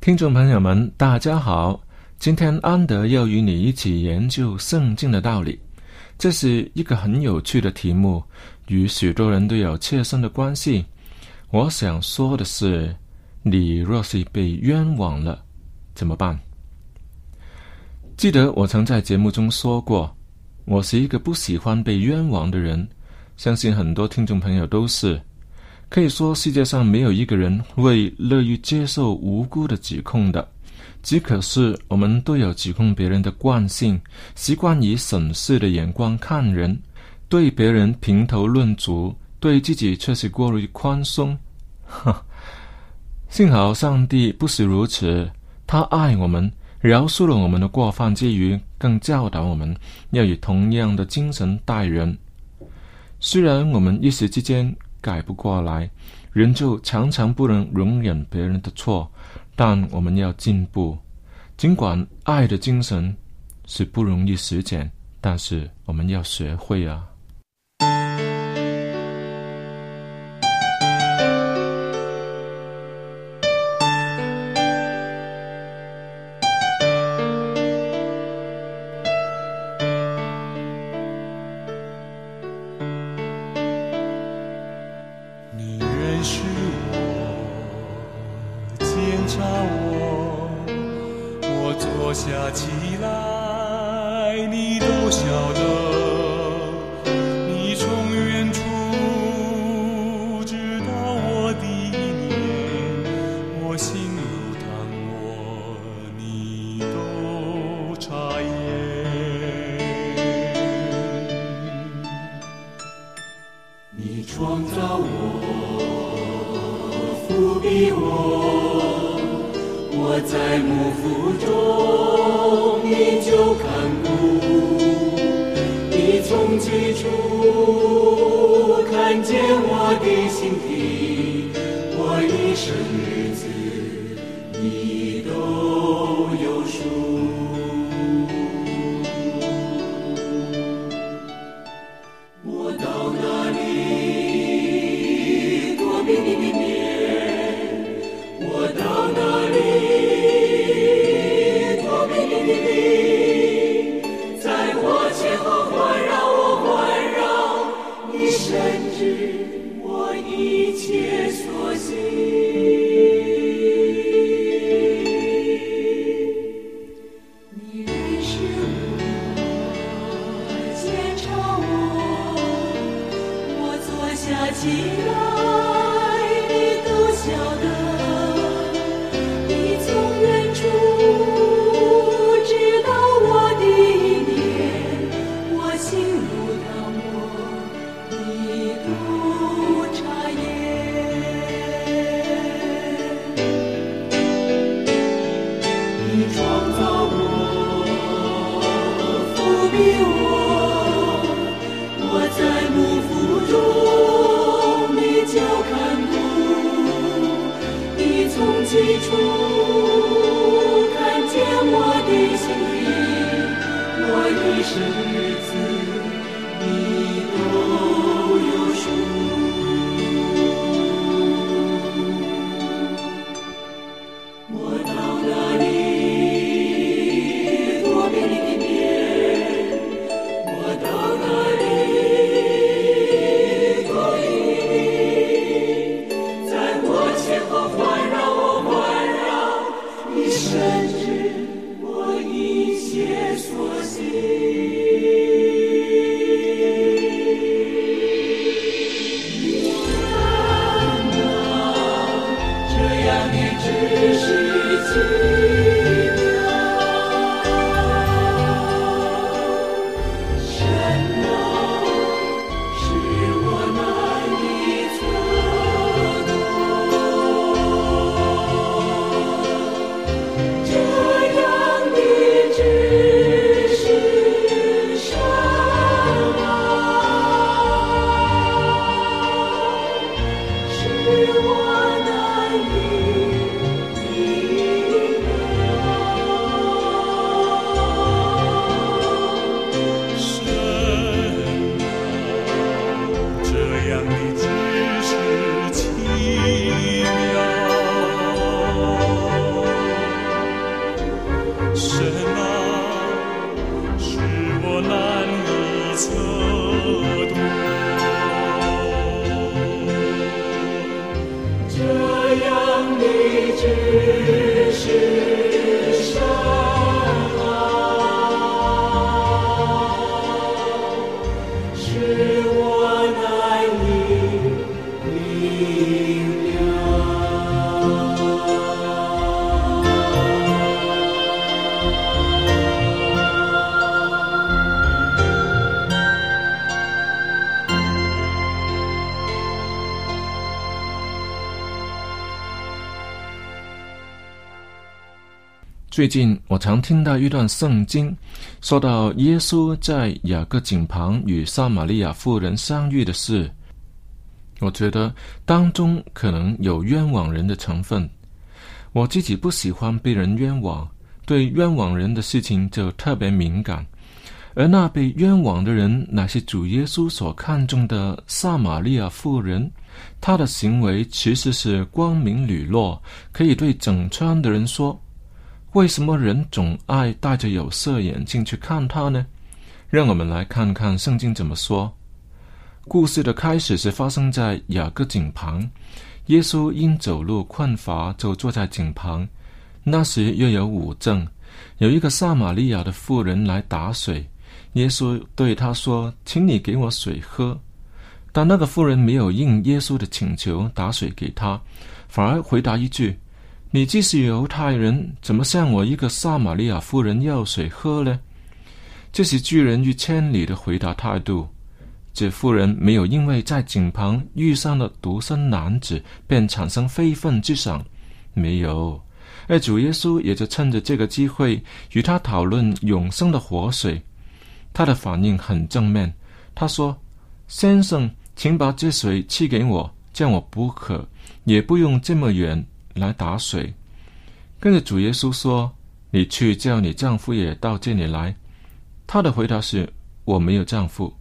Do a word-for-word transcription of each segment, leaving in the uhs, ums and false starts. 听众朋友们，大家好，今天安德要与你一起研究圣经的道理。这是一个很有趣的题目，与许多人都有切身的关系。我想说的是，你若是被冤枉了怎么办？记得我曾在节目中说过，我是一个不喜欢被冤枉的人，相信很多听众朋友都是。可以说世界上没有一个人会乐于接受无辜的指控的，只可是我们都有指控别人的惯性，习惯以审视的眼光看人，对别人评头论足，对自己却是过于宽松。幸好上帝不是如此，他爱我们，饶恕了我们的过犯之余，更教导我们要以同样的精神待人。虽然我们一时之间改不过来，人就常常不能容忍别人的错，但我们要进步。尽管爱的精神是不容易实践，但是我们要学会啊。我在幕府中就看顾，你从起初看见我的心意，我一生日子你都有数。我到了你多变的地面，我到了你多疑的，在我前后环绕，我环绕你身体。最近我常听到一段圣经，说到耶稣在雅各井旁与撒玛利亚妇人相遇的事。我觉得当中可能有冤枉人的成分。我自己不喜欢被人冤枉，对冤枉人的事情就特别敏感。而那被冤枉的人乃是主耶稣所看重的撒玛利亚妇人，她的行为其实是光明磊落，可以对整村的人说，为什么人总爱戴着有色眼镜去看他呢？让我们来看看圣经怎么说。故事的开始是发生在雅各井旁，耶稣因走路困乏，就坐在井旁。那时又有午正，有一个撒玛利亚的妇人来打水，耶稣对他说，请你给我水喝。但那个妇人没有应耶稣的请求打水给他，反而回答一句，你既是犹太人，怎么向我一个撒玛利亚妇人要水喝呢？这是拒人于千里的回答态度。这妇人没有因为在井旁遇上了独身男子便产生非分之想，没有。而主耶稣也就趁着这个机会与他讨论永生的活水。他的反应很正面，他说，先生，请把这水赐给我，这样我不渴，也不用这么远来打水。跟着主耶稣说，你去叫你丈夫也到这里来。他的回答是，我没有丈夫。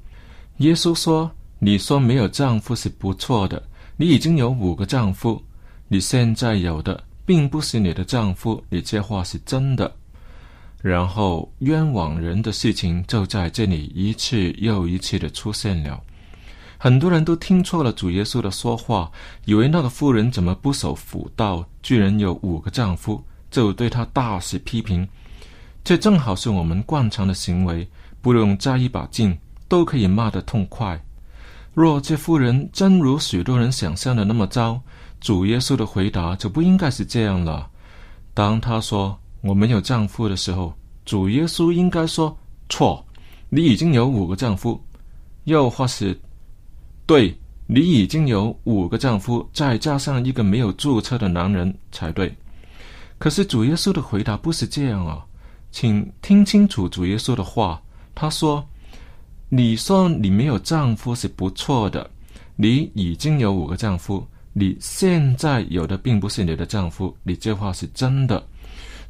耶稣说，你说没有丈夫是不错的，你已经有五个丈夫，你现在有的并不是你的丈夫，你这话是真的。然后冤枉人的事情就在这里一次又一次的出现了。很多人都听错了主耶稣的说话，以为那个妇人怎么不守妇道，居然有五个丈夫，就对她大肆批评。这正好是我们惯常的行为，不用加一把劲都可以骂得痛快。若这妇人真如许多人想象的那么糟，主耶稣的回答就不应该是这样了。当他说我没有丈夫的时候，主耶稣应该说，错，你已经有五个丈夫。又或是，对，你已经有五个丈夫，再加上一个没有注册的男人才对。可是主耶稣的回答不是这样啊，请听清楚主耶稣的话。他说，你说你没有丈夫是不错的，你已经有五个丈夫，你现在有的并不是你的丈夫，你这话是真的。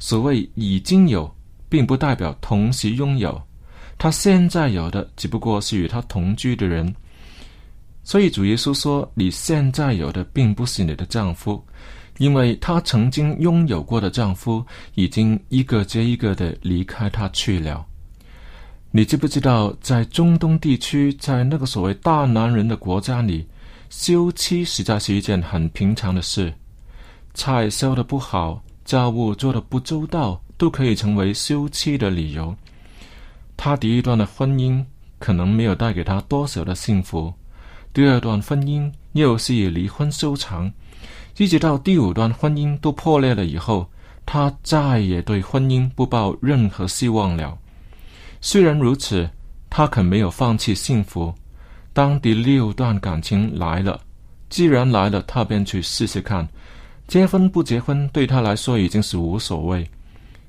所谓已经有，并不代表同时拥有，他现在有的只不过是与他同居的人。所以主耶稣说，你现在有的并不是你的丈夫，因为他曾经拥有过的丈夫已经一个接一个的离开他去了。你知不知道，在中东地区，在那个所谓大男人的国家里，休妻实在是一件很平常的事。菜烧得不好，家务做得不周到，都可以成为休妻的理由。他第一段的婚姻可能没有带给他多少的幸福，第二段婚姻又是以离婚收场，一直到第五段婚姻都破裂了以后，他再也对婚姻不抱任何希望了。虽然如此，他肯没有放弃幸福。当第六段感情来了，既然来了，他便去试试看。结婚不结婚对他来说已经是无所谓。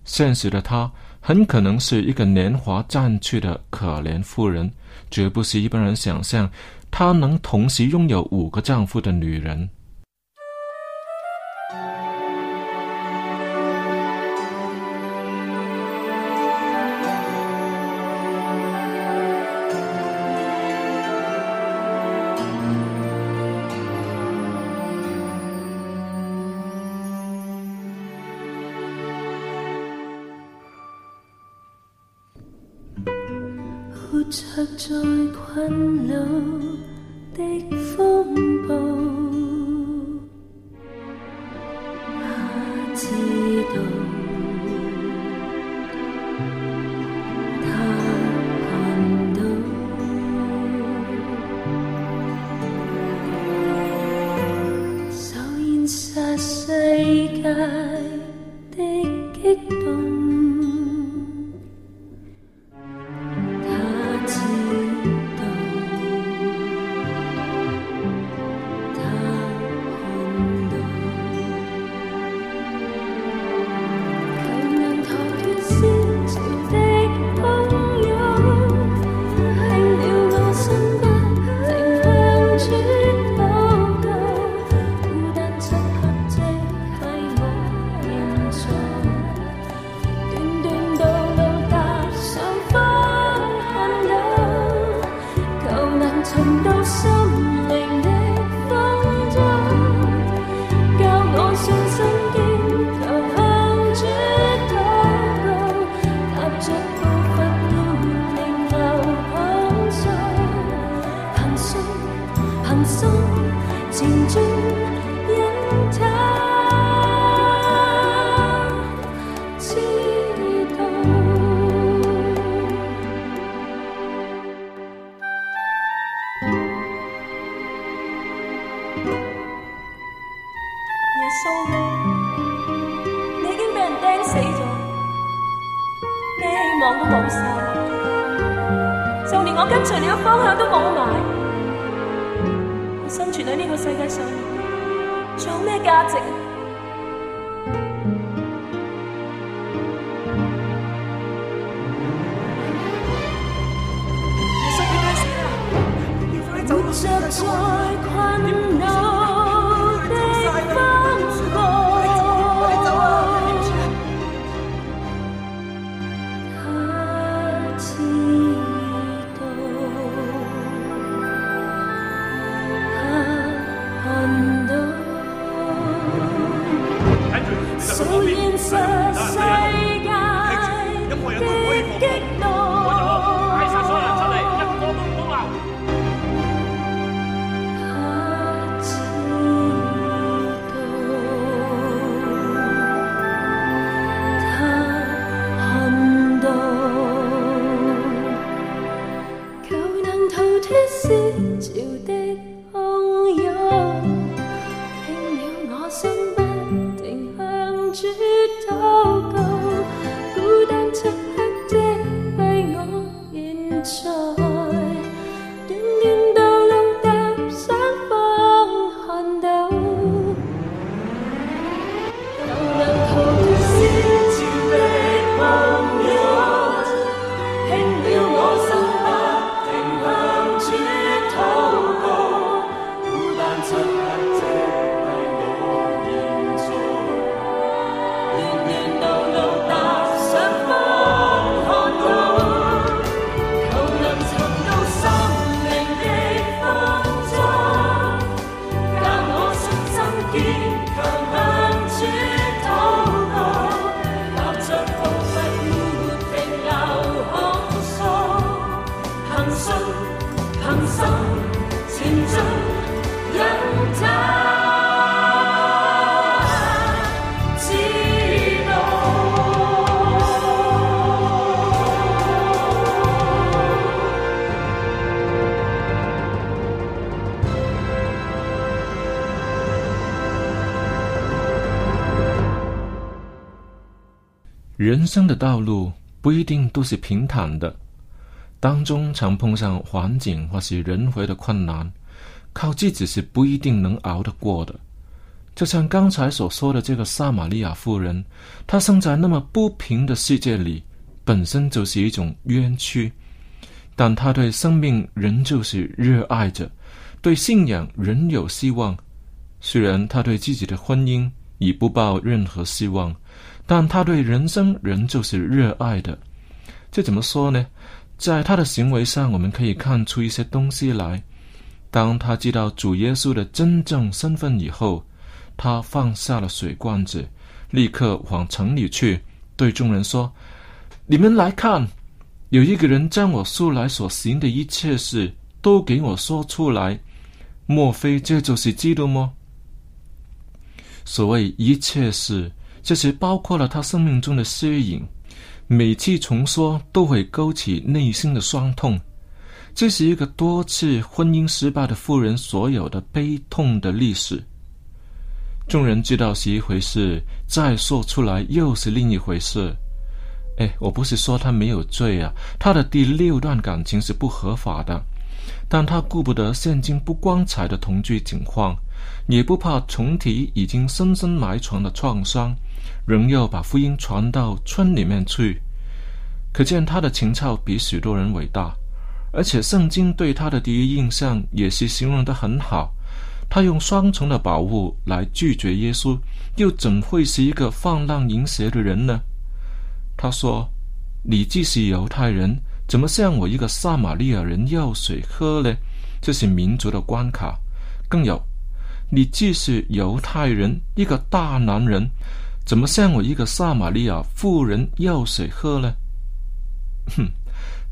现实的他很可能是一个年华渐去的可怜妇人，绝不是一般人想象她能同时拥有五个丈夫的女人。活着在困扰的风暴，他知道他看到，受现实世界的激动，就連我跟隨你的方向都冇埋，我生存喺呢個世界上面，仲有咩價值？耶穌，你快死啦！要放你走到世界上。人生的道路不一定都是平坦的，当中常碰上环境或是人为的困难，靠自己是不一定能熬得过的。就像刚才所说的这个撒玛利亚妇人，她生在那么不平的世界里，本身就是一种冤屈，但她对生命仍旧是热爱着，对信仰仍有希望。虽然她对自己的婚姻已不抱任何希望，但她对人生仍旧是热爱的。这怎么说呢？在她的行为上，我们可以看出一些东西来。当她知道主耶稣的真正身份以后，他放下了水罐子，立刻往城里去，对众人说：你们来看，有一个人将我素来所行的一切事都给我说出来，莫非这就是基督吗？所谓一切事，这是包括了他生命中的虚影，每次重说都会勾起内心的伤痛。这是一个多次婚姻失败的妇人所有的悲痛的历史。众人知道是一回事，再说出来又是另一回事。哎，我不是说他没有罪啊，他的第六段感情是不合法的，但他顾不得现今不光彩的同居情况，也不怕重提已经深深埋藏的创伤，仍要把福音传到村里面去。可见他的情操比许多人伟大，而且圣经对他的第一印象也是形容得很好。他用双重的宝物来拒绝耶稣，又怎会是一个放浪淫邪的人呢？他说：你既是犹太人，怎么向我一个撒玛利亚人要水喝呢？这是民族的关卡。更有，你既是犹太人，一个大男人，怎么向我一个撒玛利亚妇人要水喝呢？哼，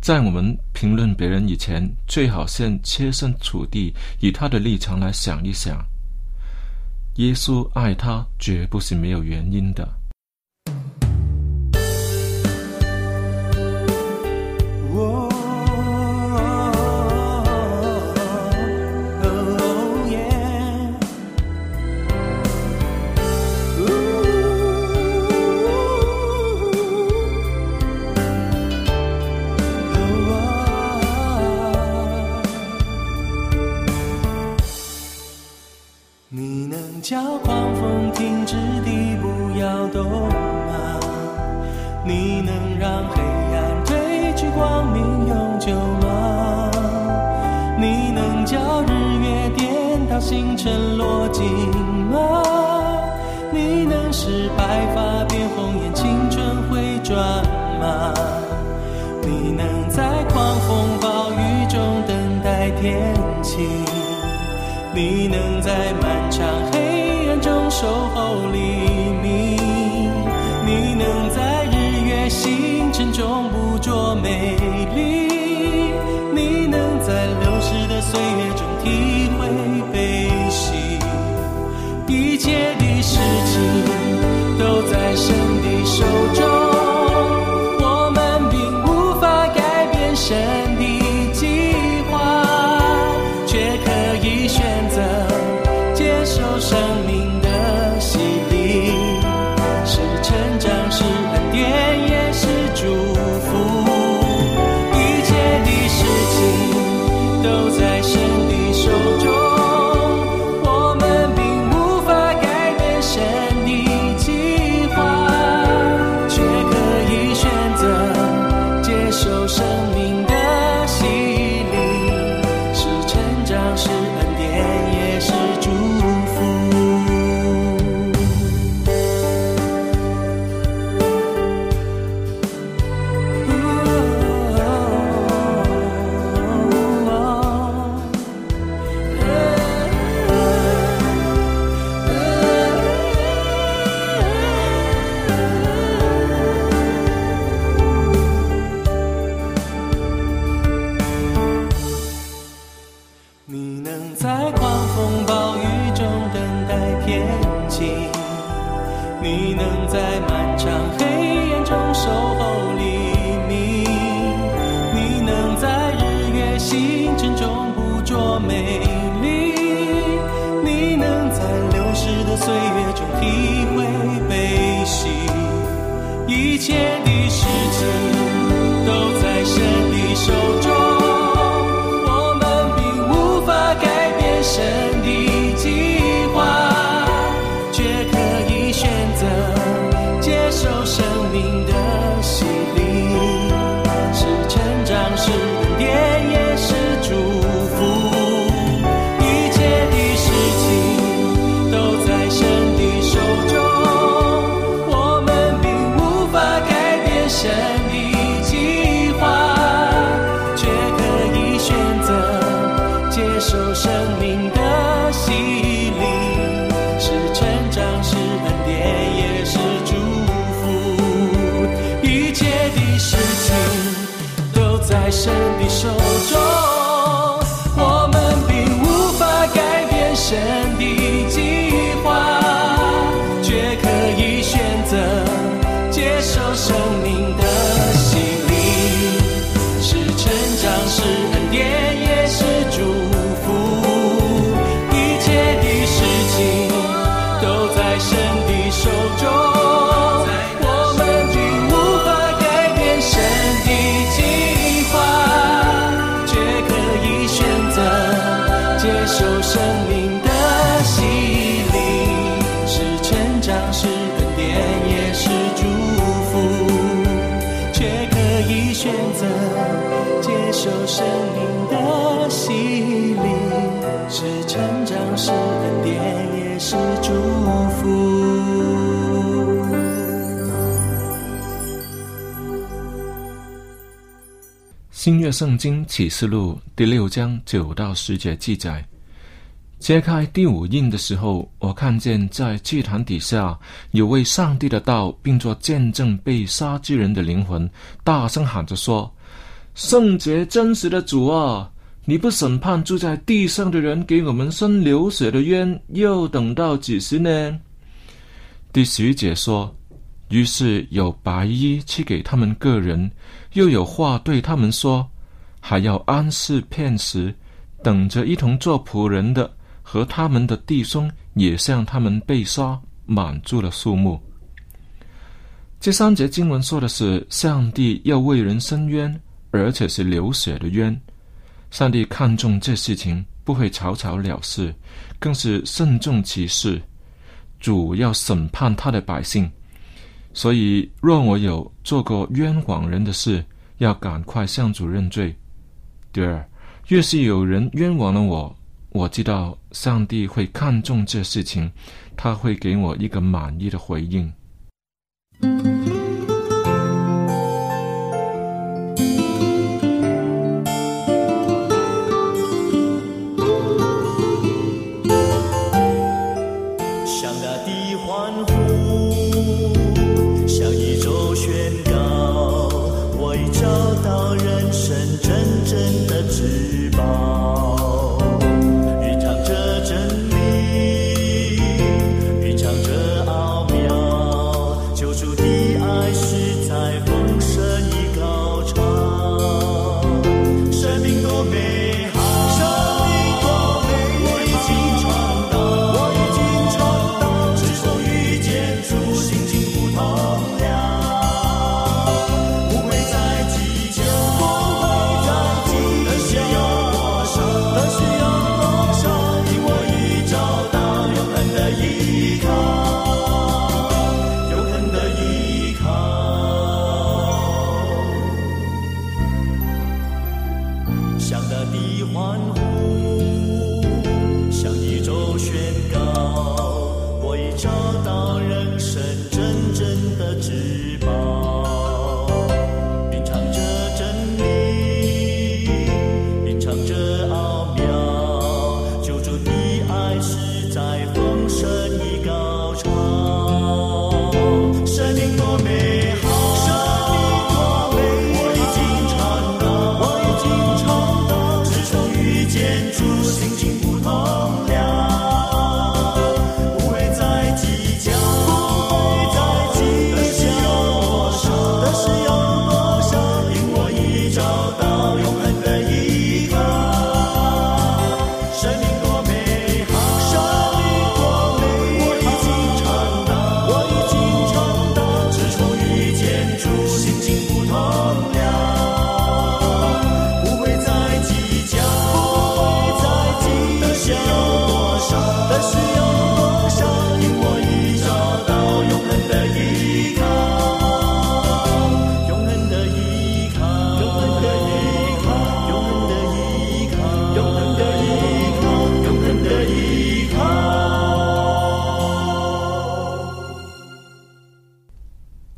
在我们评论别人以前，最好先切身处地以他的立场来想一想。耶稣爱他绝不是没有原因的。叫狂风停止地不要动啊，你能让黑暗褪去光明永久吗？你能叫日月颠倒星辰落尽吗？你能使白发变红颜青春回转吗？你能在狂风暴雨中等待天晴，你能在漫长黑守候黎明，你能在日月星辰中捕捉美丽，你能在流逝的岁月中体会悲喜，一切的事情都在神的手中，我们并无法改变神的计划，却可以选择接受生命在神的手中，我们并无法改变神的计划，却可以选择接受生命的洗礼，是成长，是恩典，也是祝福，一切的事情都在神的手中。接受生命的洗礼，是成长，是恩典，也是祝福。新约圣经启示录第六章九到十节记载，揭开第五印的时候，我看见在祭坛底下有为上帝的道并作见证被杀之人的灵魂，大声喊着说，圣洁真实的主啊，你不审判住在地上的人，给我们生流血的冤，又等到几时呢？第十节说，于是有白衣赐给他们个人，又有话对他们说，还要安息片时，等着一同做仆人的和他们的弟兄也向他们被杀，满足了数目。这三节经文说的是上帝要为人伸冤，而且是流血的冤。上帝看重这事情，不会草草了事，更是慎重其事。主要审判他的百姓，所以若我有做过冤枉人的事，要赶快向主认罪。第二，越是有人冤枉了我，我知道上帝会看重这事情，他会给我一个满意的回应。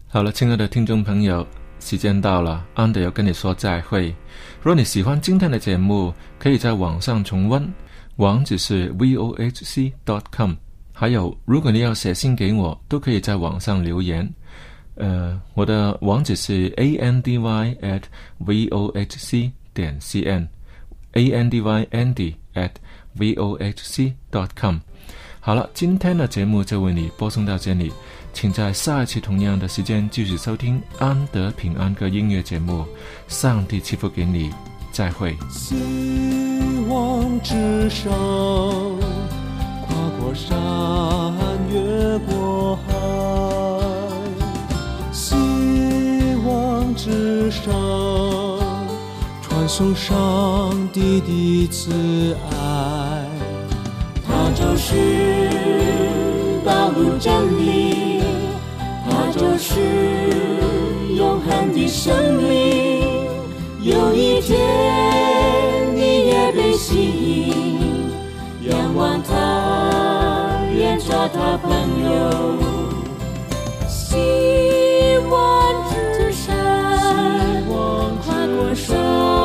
好了，亲爱的听众朋友，时间到了，安德要跟你说再会。如果你喜欢今天的节目，可以在网上重温，网址是 vohc 点 com。还有，如果你要写信给我，都可以在网上留言。呃，我的网址是 andy at vohc 点 cn andy andy at vohc 点 com。 好了，今天的节目就为你播送到这里，请在下一期同样的时间继续收听安德平安歌音乐节目。上帝赐福给你，再会。希望之手跨过山，越过海，希望之手传送上帝的慈爱，他就是道路真理，他就是永恒的生命。有一天你也被吸引，仰望他，愿做他朋友。希望之山，希望之山，跨过山。